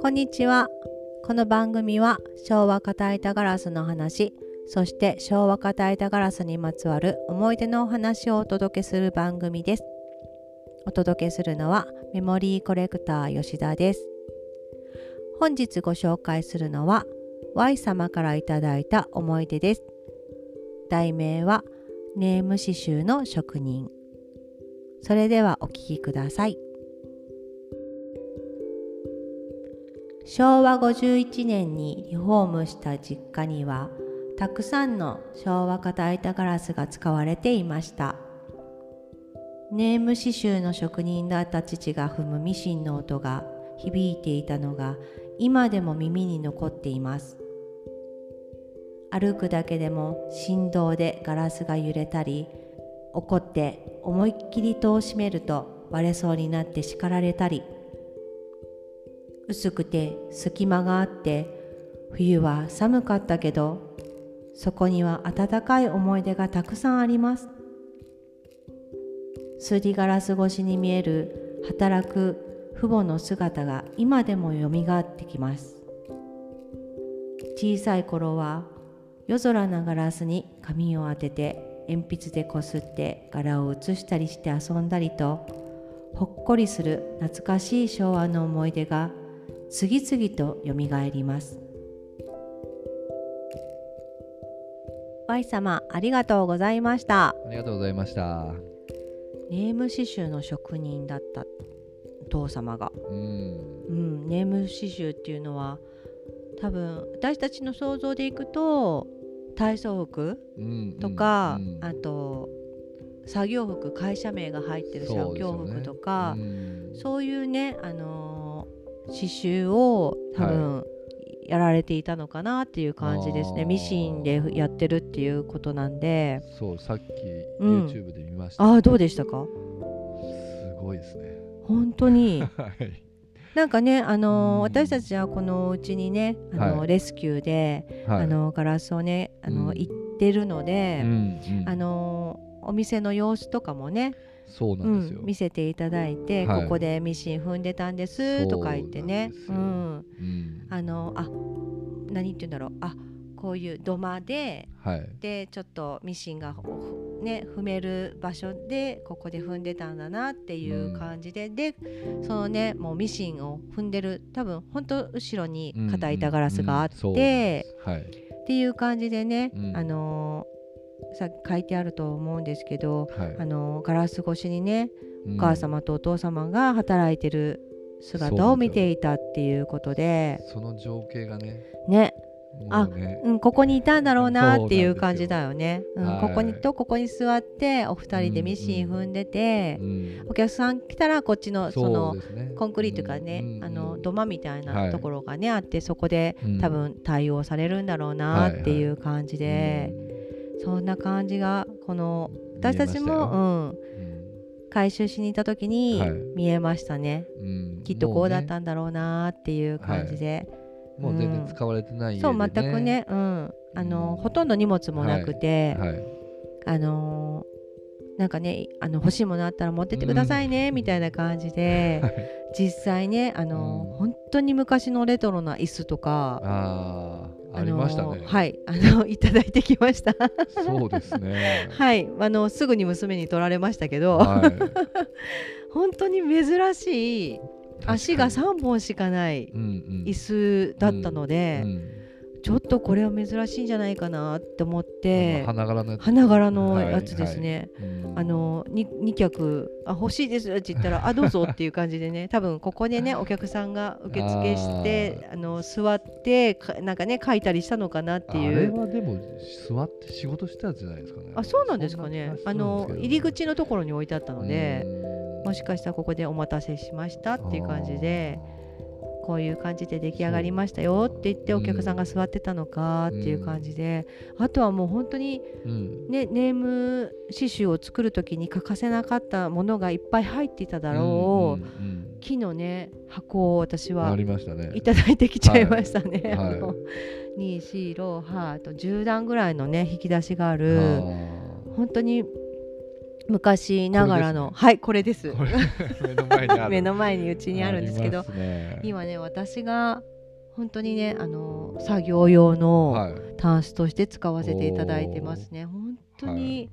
こんにちは。この番組は昭和片板ガラスの話、そして昭和片板ガラスにまつわる思い出のお話をお届けする番組です。お届けするのはメモリーコレクター吉田です。本日ご紹介するのは Y 様からいただいた思い出です。題名はネーム刺繍の職人。それではお聞きください。昭和51年にリフォームした実家にはたくさんの昭和片板ガラスが使われていました。ネーム刺繍の職人だった父が踏むミシンの音が響いていたのが今でも耳に残っています。歩くだけでも振動でガラスが揺れたり、怒って思いっきり戸を閉めると割れそうになって叱られたり、薄くて隙間があって冬は寒かったけど、そこには温かい思い出がたくさんあります。すりガラス越しに見える働く父母の姿が今でもよみがえってきます。小さい頃は夜空のガラスに紙を当てて鉛筆でこすって柄を写したりして遊んだりと、ほっこりする懐かしい昭和の思い出が次々とよみがえります。 Y 様、ありがとうございました。ありがとうございました。ネーム刺繍の職人だったお父様が、ネーム刺繍っていうのは多分私たちの想像でいくと体操服とか、あと作業服、会社名が入ってる作業服とか、そういうね、刺繍を多分やられていたのかなっていう感じですね。ミシンでやってるっていうことなんで。そう、さっき YouTube で見ました、どうでしたか？すごいですね、本当に、なんかね、私たちはこのうちにね、レスキューで、ガラスをね、行ってるので、お店の様子とかもね、そうなんですよ、見せていただいて、ここでミシン踏んでたんですとか言ってね、何って言うんだろう、こういう土間で、でちょっとミシンがね、踏める場所でここで踏んでたんだなっていう感じで、でそのね、もうミシンを踏んでる多分ほんと後ろに片板ガラスがあって、っていう感じでね、さ書いてあると思うんですけど、ガラス越しにね、お母様とお父様が働いてる姿を見ていたっていうことで、その情景がね、ここにいたんだろうなっていう感じだよね。ここにとここに座ってお二人でミシン踏んでて、お客さん来たらこっちのそのコンクリートがね、土間みたいなところがねあって、そこで多分対応されるんだろうなっていう感じで、そんな感じがこの私たちも回収しに行った時に見えましたね。きっとこうだったんだろうなっていう感じで。もう全然使われてない家でね、そう全くね、ほとんど荷物もなくて、なんかね、欲しいものあったら持ってってくださいね、みたいな感じで、実際ね、本当に昔のレトロな椅子とかありましたね。いただいてきました。そうですね。すぐに娘に取られましたけど、本当に珍しい。足が3本しかない椅子だったので、ちょっとこれは珍しいんじゃないかなって思って、花柄のやつですね。2脚欲しいですって言ったら、どうぞっていう感じでね、多分ここでねお客さんが受付して座ってなんかね書いたりしたのかなっていう。あれはでも座って仕事してたんじゃないですかね。そうなんですかね。入り口のところに置いてあったので、もしかしたらここでお待たせしましたっていう感じで、こういう感じで出来上がりましたよって言ってお客さんが座ってたのかっていう感じで、あとはもう本当に、ネーム刺繍を作る時に欠かせなかったものがいっぱい入っていただろう、木のね箱を私はいただいてきちゃいましたね。2、4、6、8と10段ぐらいのね引き出しがある、本当に昔ながらの、ね、はいこれです目の前にうちにあるんですけど、ね、今ね私が本当にね作業用のタンスとして使わせていただいてますね、はい、本当に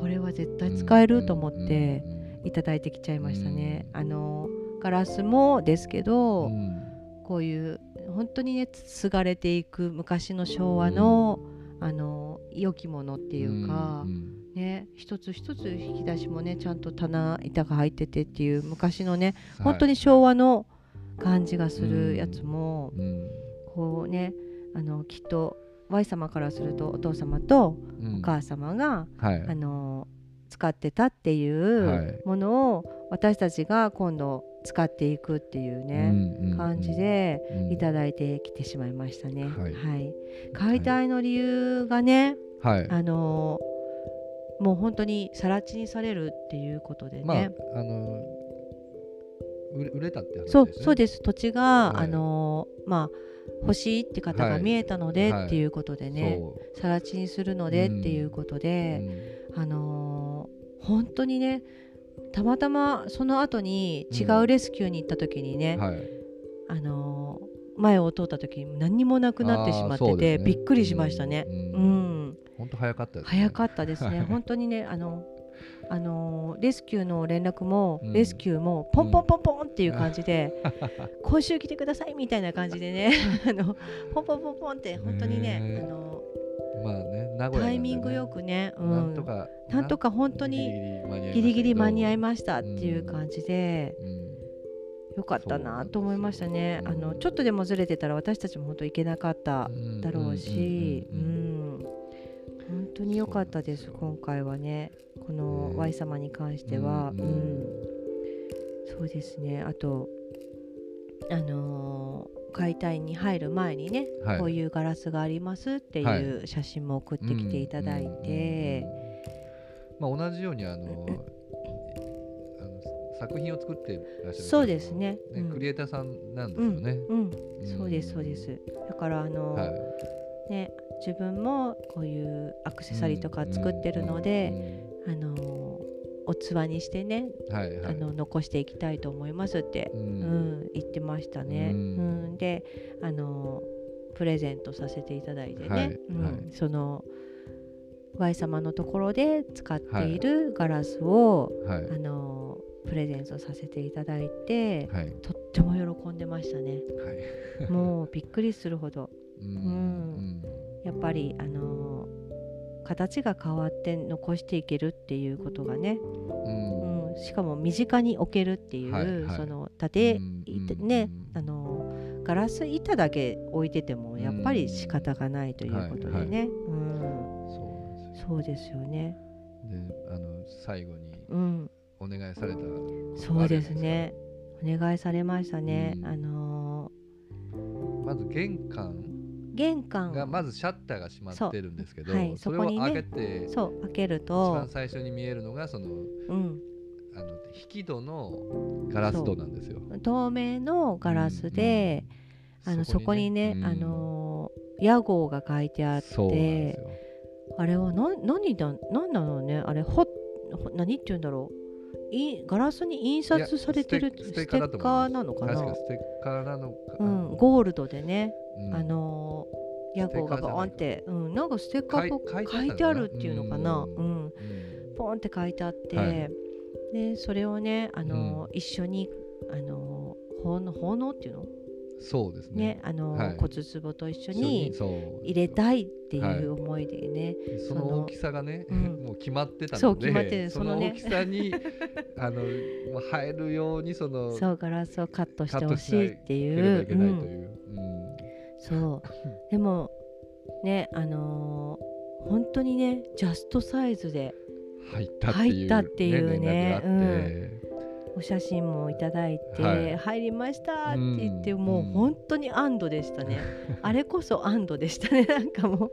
これは絶対使えると思っていただいてきちゃいましたね、うん、ガラスもですけど、うん、こういう本当にね継がれていく昔の昭和の、うん、良きものっていうか、うんね、一つ一つ引き出しもねちゃんと棚板が入っててっていう昔のね、はい、本当に昭和の感じがするやつも、うん、こうねきっと Y 様からするとお父様とお母様が、うんはい、使ってたっていうものを私たちが今度使っていくっていうね、うん、感じでいただいてきてしまいましたね、うんはいはい、解体の理由がね、はい、もう本当にさら地にされるっていうことでね、まあ、売れたって話ですね。そうです土地が、はいまあ、欲しいって方が見えたので、はい、っていうことでねさら地にするのでっていうことで、うん、本当にねたまたまその後に違うレスキューに行った時にね、うんはい、前を通った時に何にもなくなってしまってて、ね、びっくりしましたね、うんうん、本当早かったですね早かったですね本当にねレスキューの連絡も、うん、レスキューもポンポンポンポンっていう感じで、うん、今週来てくださいみたいな感じでねポンポンポンポンって本当にねまあね、名古屋なんでね、タイミングよくね、うん、なんとか本当にギリギリ間に合いましたっていう感じで、うんうん、よかったなと思いましたね、うん、ちょっとでもずれてたら私たちも本当行けなかっただろうし本当に良かったです今回はねこの Y 様に関しては、うんうんうん、そうですねあと解体に入る前にね、はい、こういうガラスがありますっていう写真も送ってきていただいて同じように作品を作ってらっしゃるそうです ね、うん、クリエイターさんなんですよね、うんうんうん、そうですそうですだからはいね、自分もこういうアクセサリーとか作ってるので、うんうんうん、おつわにしてね、はいはい、残していきたいと思いますって、うんうん、言ってましたね、うんうん、でプレゼントさせていただいてね、はいうんはい、その Y 様のところで使っているガラスを、はい、プレゼントさせていただいて、はい、とっても喜んでましたね、はい、もうびっくりするほど、うんうん、やっぱり形が変わって残していけるっていうことがね、うんうん、しかも身近に置けるっていう、はいはい、そのね、ガラス板だけ置いててもやっぱり仕方がないということでね、うん、そうですよねで最後にお願いされた、うん、そうですねお願いされましたね、うん、まず玄関がまずシャッターが閉まってるんですけど はい、そこにね、それを開けてそう開けると一番最初に見えるのがその、うん、引き戸のガラス戸なんですよ透明のガラスで、うんうん、そこにね、うん、屋号が書いてあってあれは何なのねあれ何って言うんだろうガラスに印刷されてるステッカーなのかな確かステッカーなのか、うん、ゴールドでね、うん、屋号がボンって、うん、なんかステッカーを書いてあるっていうのかなうん、うん、ボンって書いてあって、はい、でそれをねうん、一緒に奉納っていうのそうですねはい、骨壺と一緒に入れたいっていう思いでね、はい、その大きさがね、うん、もう決まってたのでそう決まってる その大きさに入るようにそうガラスをカットしてほしいっていうそうでもね本当にねジャストサイズで入ったっていうねお写真もいただいて、はい、入りましたって言って、うん、もう本当に安堵でしたね、うん、あれこそ安堵でしたねなんかもう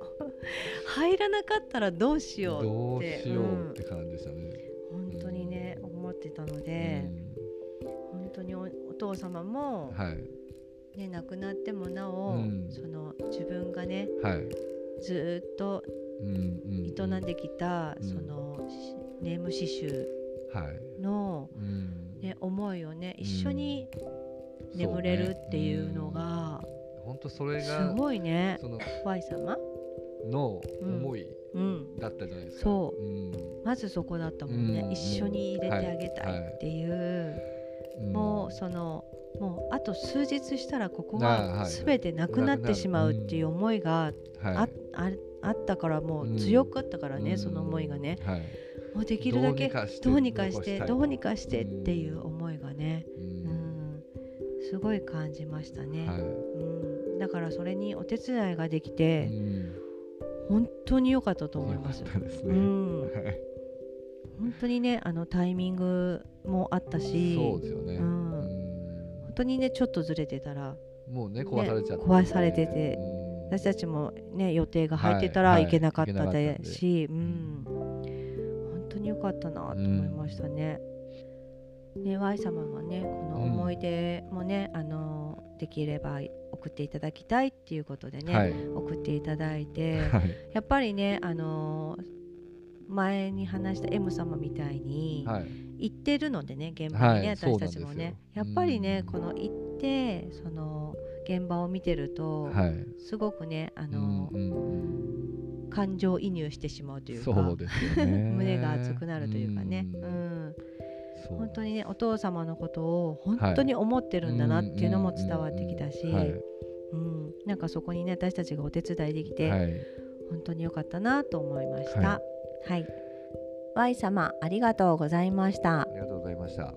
入らなかったらどうしようって感じでしたね、うん、本当にね、うん、思ってたので、うん、本当に お父様も、はいね、亡くなってもなお、うん、自分がね、はい、ずっと営んできた、うん、ネーム刺繍の、ね、思いをね一緒に眠れるっていうのが本当それがすごいね。Y様の思いだったじゃないですか。そう、まずそこだったもんね、一緒に入れてあげたいっていう、もうそのもうあと数日したらここが全てなくなってしまうっていう思いが あったから、もう強かったからね、その思いがね、もうできるだけどうにかしてっていう思いがね、すごい感じましたね、だからそれにお手伝いができて、本当に良かったと思います。良かったですね、はい、本当にね、あのタイミングもあったし、そうですよね、本当にねちょっとずれてたらもうね壊されちゃって、ね、壊されてて、私たちもね予定が入ってたらいけなかったですし、本当に良かったなと思いましたね。ね、Y 様もねこの思い出もね、できれば送っていただきたいっていうことでね、送っていただいて、やっぱりね、前に話した M 様みたいに行ってるのでね、現場にね、私たちもねやっぱりね、この行ってその現場を見てると、すごくね感情移入してしまうというか、そうですよね胸が熱くなるというかね、本当にねお父様のことを本当に思ってるんだなっていうのも伝わってきたし、なんかそこにね私たちがお手伝いできて、本当に良かったなと思いました。はい、Y 様ありがとうございました。ありがとうございました。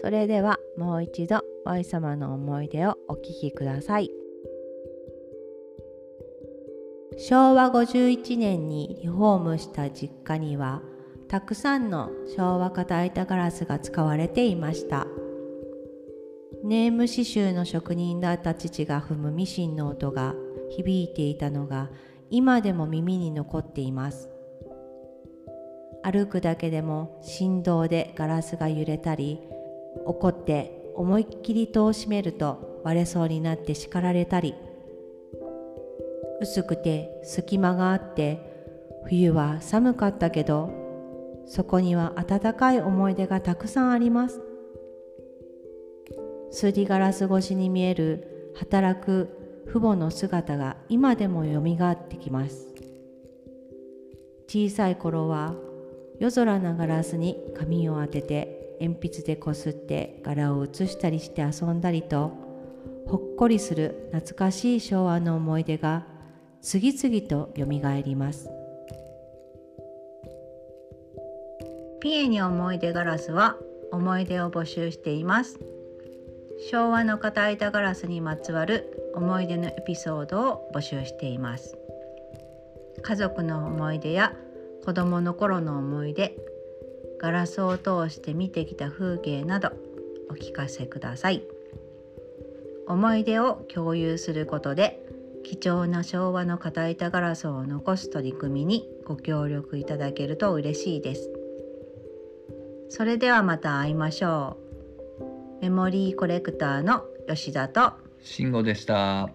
それではもう一度 Y 様の思い出をお聞きください。昭和51年にリフォームした実家にはたくさんの昭和型板ガラスが使われていました。ネーム刺繍の職人だった父が踏むミシンの音が響いていたのが今でも耳に残っています。歩くだけでも振動でガラスが揺れたり、怒って思いっきり戸を閉めると割れそうになって叱られたり、薄くて隙間があって冬は寒かったけど、そこには温かい思い出がたくさんあります。すりガラス越しに見える働く父母の姿が今でもよみがえってきます。小さい頃は夜空のガラスに紙を当てて鉛筆でこすって柄を写したりして遊んだりと、ほっこりする懐かしい昭和の思い出が次々とよみがえります。ピエに思い出ガラスは思い出を募集しています。昭和の片板ガラスにまつわる思い出のエピソードを募集しています。家族の思い出や子どもの頃の思い出、ガラスを通して見てきた風景などお聞かせください。思い出を共有することで貴重な昭和の片板ガラスを残す取り組みにご協力いただけると嬉しいです。それではまた会いましょう。メモリーコレクターの吉田と慎吾でした。